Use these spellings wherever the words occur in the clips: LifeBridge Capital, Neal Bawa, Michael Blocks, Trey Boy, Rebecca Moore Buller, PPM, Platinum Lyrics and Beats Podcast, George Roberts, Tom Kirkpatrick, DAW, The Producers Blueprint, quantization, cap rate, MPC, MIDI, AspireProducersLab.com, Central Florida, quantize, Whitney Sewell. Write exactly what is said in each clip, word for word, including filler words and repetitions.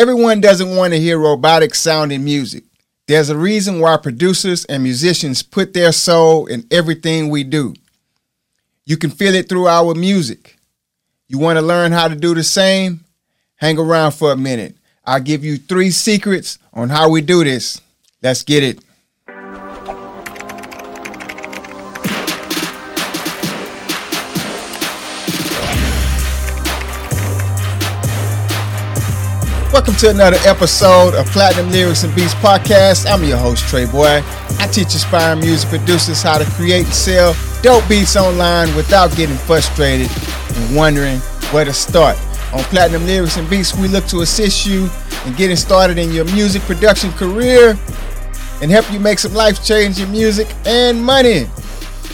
Everyone doesn't want to hear robotic sounding music. There's a reason why producers and musicians put their soul in everything we do. You can feel it through our music. You want to learn how to do the same? Hang around for a minute. I'll give you three secrets on how we do this. Let's get it. Welcome to another episode of Platinum Lyrics and Beats Podcast. I'm your host, Trey Boy. I teach aspiring music producers how to create and sell dope beats online without getting frustrated and wondering where to start. On Platinum Lyrics and Beats, we look to assist you in getting started in your music production career and help you make some life-changing music and money.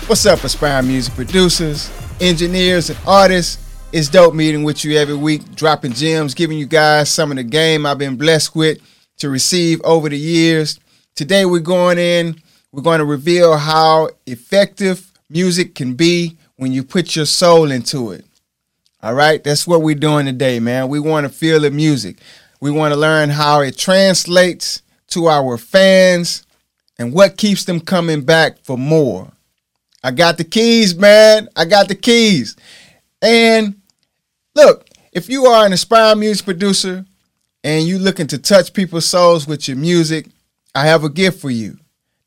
What's up, aspiring music producers, engineers, and artists? It's dope meeting with you every week, dropping gems, giving you guys some of the game I've been blessed with to receive over the years. Today we're going in, we're going to reveal how effective music can be when you put your soul into it. All right, that's what we're doing today, man. We want to feel the music. We want to learn how it translates to our fans and what keeps them coming back for more. I got the keys, man. I got the keys. And look, if you are an aspiring music producer and you're looking to touch people's souls with your music, I have a gift for you,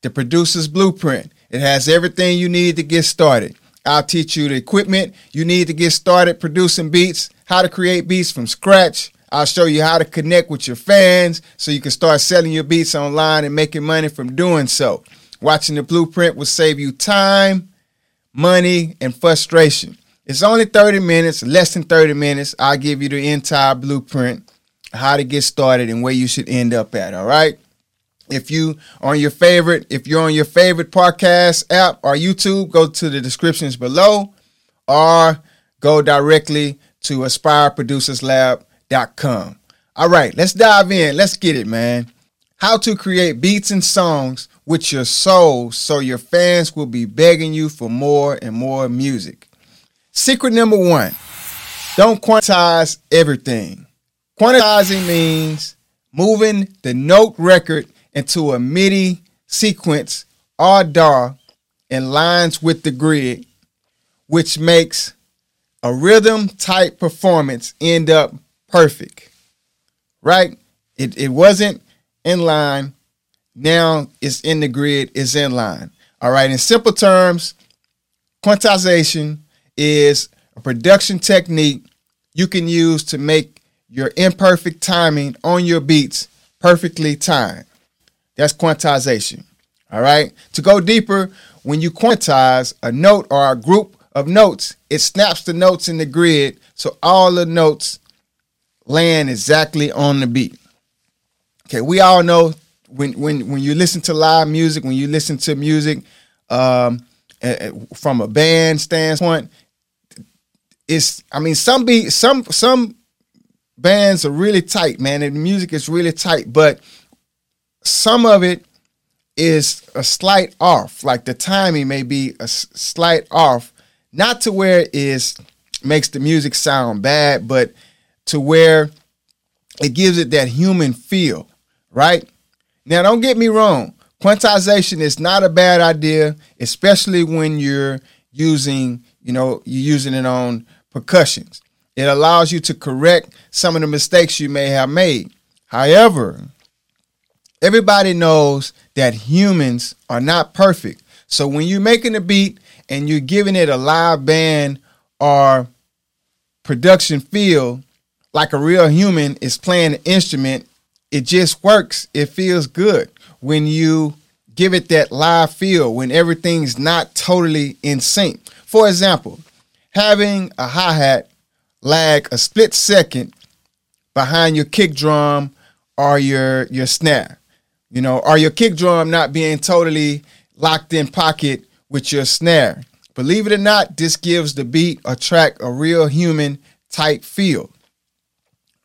The Producer's Blueprint. It has everything you need to get started. I'll teach you the equipment you need to get started producing beats, how to create beats from scratch. I'll show you how to connect with your fans so you can start selling your beats online and making money from doing so. Watching the blueprint will save you time, money, and frustration. It's only thirty minutes, less than thirty minutes. I'll give you the entire blueprint, how to get started and where you should end up at, all right? If you on your favorite, if you're on your favorite podcast app or YouTube, go to the descriptions below or go directly to Aspire Producers Lab dot com. All right, let's dive in. Let's get it, man. How to create beats and songs with your soul so your fans will be begging you for more and more music. Secret number one, don't quantize everything. Quantizing means moving the note record into a MIDI sequence or D A W and lines with the grid, which makes a rhythm-type performance end up perfect, right? It, it wasn't in line. Now it's in the grid. It's in line. All right, in simple terms, quantization is a production technique you can use to make your imperfect timing on your beats perfectly timed. That's quantization. All right. To go deeper, when you quantize a note or a group of notes, it snaps the notes in the grid so all the notes land exactly on the beat. Okay, we all know when when when you listen to live music, when you listen to music um, from a band standpoint, It's, I mean, some be some some bands are really tight, man. The music is really tight, but some of it is a slight off. Like the timing may be a slight off, not to where it is makes the music sound bad, but to where it gives it that human feel, right? Now, don't get me wrong. Quantization is not a bad idea, especially when you're using, you know, you're using it on percussions. It allows you to correct some of the mistakes you may have made. However, everybody knows that humans are not perfect. So when you're making a beat and you're giving it a live band or production feel, like a real human is playing an instrument, it just works. It feels good when you give it that live feel, when everything's not totally in sync. For example, having a hi-hat lag a split second behind your kick drum or your, your snare, you know, or your kick drum not being totally locked in pocket with your snare. Believe it or not, this gives the beat or track a real human type feel,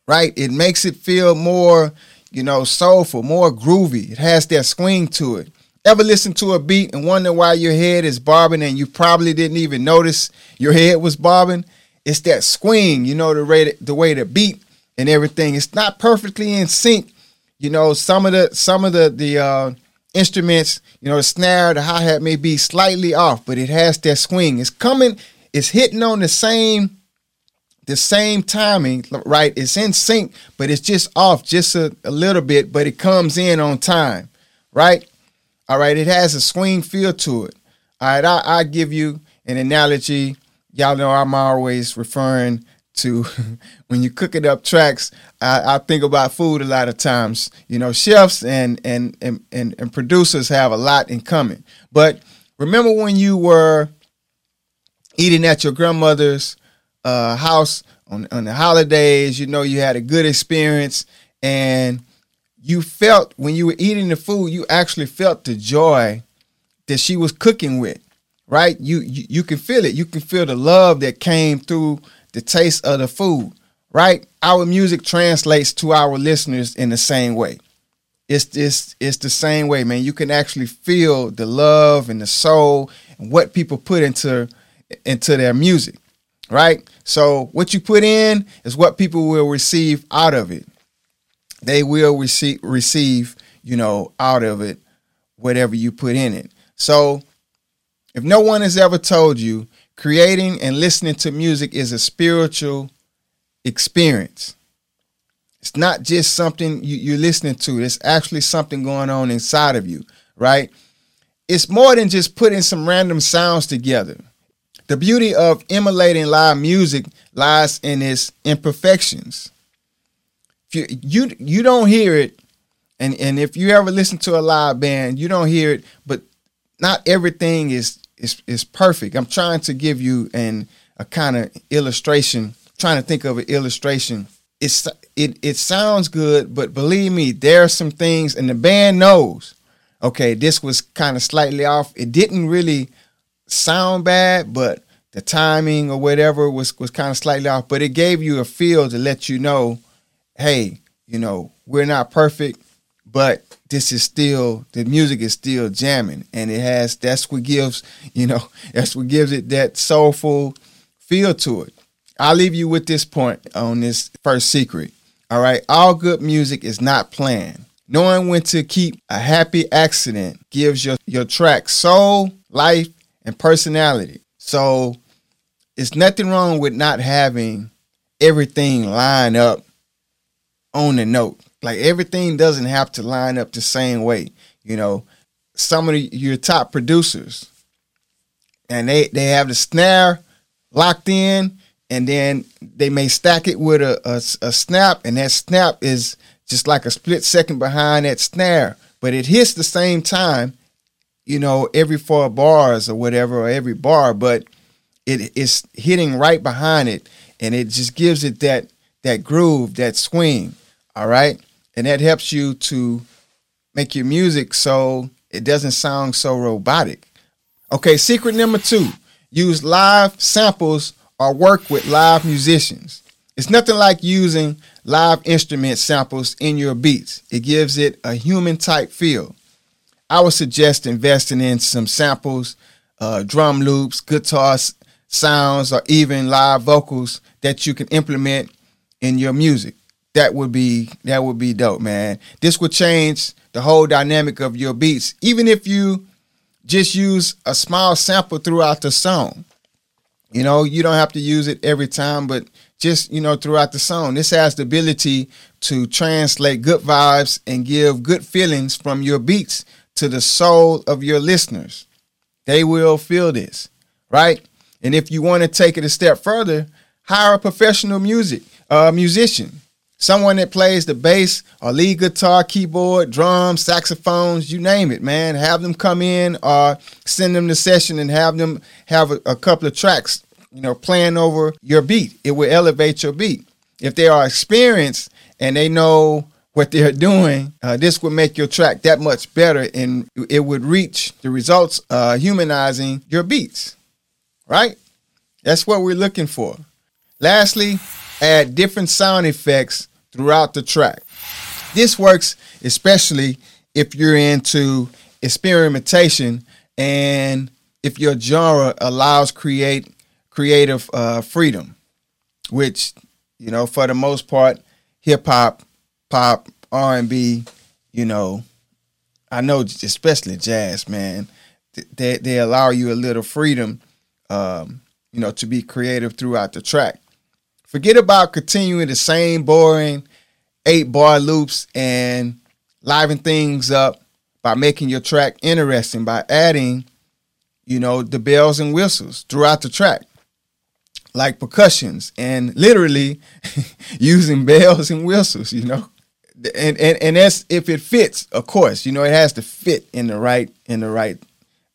right? It makes it feel more, you know, soulful, more groovy. It has that swing to it. Ever listen to a beat and wonder why your head is bobbing and you probably didn't even notice your head was bobbing? It's that swing, you know, the way the, the way the beat and everything. It's not perfectly in sync. You know, some of the some of the the uh, instruments, you know, the snare, the hi-hat may be slightly off, but it has that swing. It's coming, it's hitting on the same the same timing, right? It's in sync, but it's just off just a, a little bit, but it comes in on time, right? All right, it has a swing feel to it. All right, I, I give you an analogy. Y'all know I'm always referring to when you're cooking up tracks. I, I think about food a lot of times. You know, chefs and and, and and and producers have a lot in common. But remember when you were eating at your grandmother's uh, house on, on the holidays, you know, you had a good experience, and you felt when you were eating the food, you actually felt the joy that she was cooking with, right? You, you you can feel it. You can feel the love that came through the taste of the food, right? Our music translates to our listeners in the same way. It's, it's, it's the same way, man. You can actually feel the love and the soul and what people put into, into their music, right? So what you put in is what people will receive out of it. They will receive, receive, you know, out of it, whatever you put in it. So if no one has ever told you, creating and listening to music is a spiritual experience. It's not just something you, you're listening to. It's actually something going on inside of you, right? It's more than just putting some random sounds together. The beauty of emulating live music lies in its imperfections. If you, you, you don't hear it, and, and if you ever listen to a live band, you don't hear it, but not everything is is is perfect. I'm trying to give you an a kind of illustration, trying to think of an illustration. It's it it sounds good, but believe me, there are some things, and the band knows, okay, this was kind of slightly off. It didn't really sound bad, but the timing or whatever was, was kind of slightly off, but it gave you a feel to let you know, hey, you know, we're not perfect, but this is still, the music is still jamming, and it has, that's what gives, you know, that's what gives it that soulful feel to it. I'll leave you with this point on this first secret. All right. All good music is not planned. Knowing when to keep a happy accident gives your, your track soul, life, and personality. So it's nothing wrong with not having everything lined up on the note. Like, everything doesn't have to line up the same way. You know, some of the, your top producers, and they, they have the snare locked in, and then they may stack it with a, a, a snap, and that snap is just like a split second behind that snare. But it hits the same time, you know, every four bars or whatever, or every bar, but it, it's hitting right behind it, and it just gives it that, that groove, that swing, all right? And that helps you to make your music so it doesn't sound so robotic. Okay, secret number two. Use live samples or work with live musicians. It's nothing like using live instrument samples in your beats. It gives it a human-type feel. I would suggest investing in some samples, uh, drum loops, guitar sounds, or even live vocals that you can implement in your music. That would be that would be dope, man. This would change the whole dynamic of your beats, even if you just use a small sample throughout the song. You know, you don't have to use it every time, but just, you know, throughout the song. This has the ability to translate good vibes and give good feelings from your beats to the soul of your listeners. They will feel this, right? And if you want to take it a step further, hire a professional music uh, musician. Someone that plays the bass or lead guitar, keyboard, drums, saxophones, you name it, man. Have them come in or send them the session and have them have a, a couple of tracks, you know, playing over your beat. It will elevate your beat. If they are experienced and they know what they're doing, uh, this would make your track that much better, and it would reach the results, uh, humanizing your beats, right? That's what we're looking for. Lastly, add different sound effects throughout the track. This works especially if you're into experimentation and if your genre allows create creative uh, freedom, which, you know, for the most part, hip hop, pop, R and B, you know, I know especially jazz, man, they they allow you a little freedom, um, you know, to be creative throughout the track. Forget about continuing the same boring eight bar loops and liven things up by making your track interesting, by adding, you know, the bells and whistles throughout the track, like percussions and literally using bells and whistles, you know. And, and and that's if it fits, of course, you know, it has to fit in the right in the right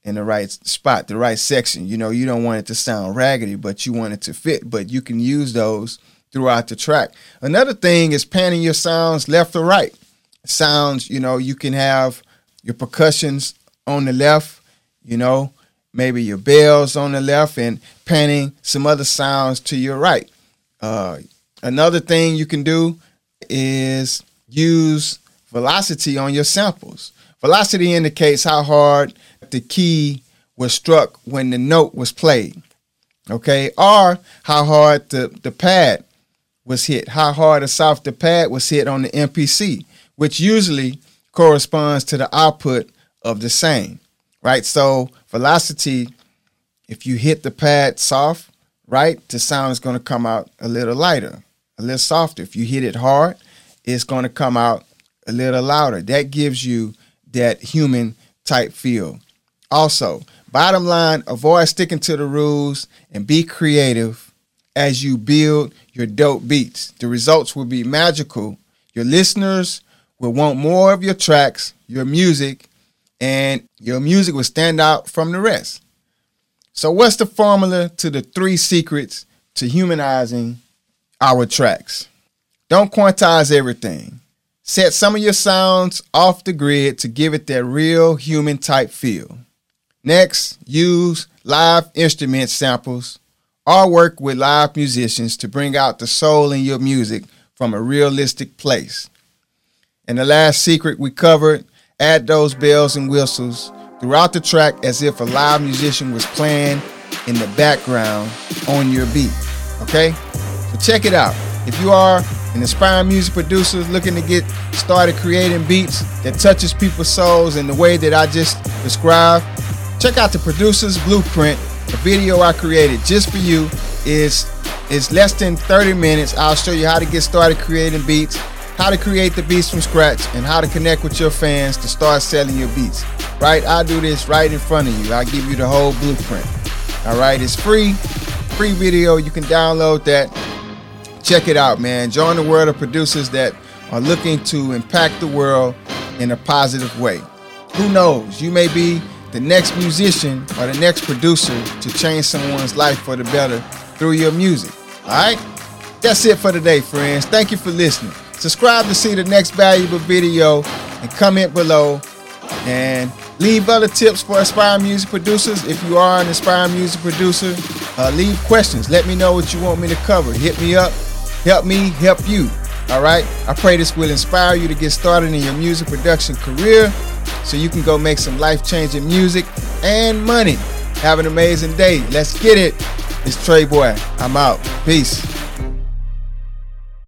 in the right spot, the right section. You know, you don't want it to sound raggedy, but you want it to fit. But you can use those throughout the track. Another thing is panning your sounds left or right. Sounds, you know, you can have your percussions on the left, you know, maybe your bells on the left and panning some other sounds to your right. Uh, another thing you can do is use velocity on your samples. Velocity indicates how hard the key was struck when the note was played, okay? Or how hard the, the pad was hit, how hard or soft the pad was hit on the M P C, which usually corresponds to the output of the same, right? So velocity, if you hit the pad soft, right, the sound is going to come out a little lighter, a little softer. If you hit it hard, it's going to come out a little louder. That gives you that human type feel. Also, bottom line, avoid sticking to the rules and be creative as you build your dope beats. The results will be magical. Your listeners will want more of your tracks, your music, and your music will stand out from the rest. So what's the formula to the three secrets to humanizing our tracks? Don't quantize everything. Set some of your sounds off the grid to give it that real human type feel. Next, use live instrument samples or work with live musicians to bring out the soul in your music from a realistic place. And the last secret we covered, add those bells and whistles throughout the track as if a live musician was playing in the background on your beat. Okay? So check it out. If you are an aspiring music producer looking to get started creating beats that touches people's souls in the way that I just described, check out The Producers Blueprint, a video I created just for you. It's, it's less than thirty minutes. I'll show you how to get started creating beats, how to create the beats from scratch, and how to connect with your fans to start selling your beats. Right? I do this right in front of you. I give you the whole blueprint. All right? It's free. Free video. You can download that. Check it out, man. Join the world of producers that are looking to impact the world in a positive way. Who knows? You may be the next musician or the next producer to change someone's life for the better through your music. All right? That's it for today, friends. Thank you for listening. Subscribe to see the next valuable video and comment below. And leave other tips for aspiring music producers. If you are an aspiring music producer, uh, leave questions. Let me know what you want me to cover. Hit me up. Help me help you. All right? I pray this will inspire you to get started in your music production career so you can go make some life-changing music and money. Have an amazing day. Let's get it. It's Trey Boy. I'm out. Peace.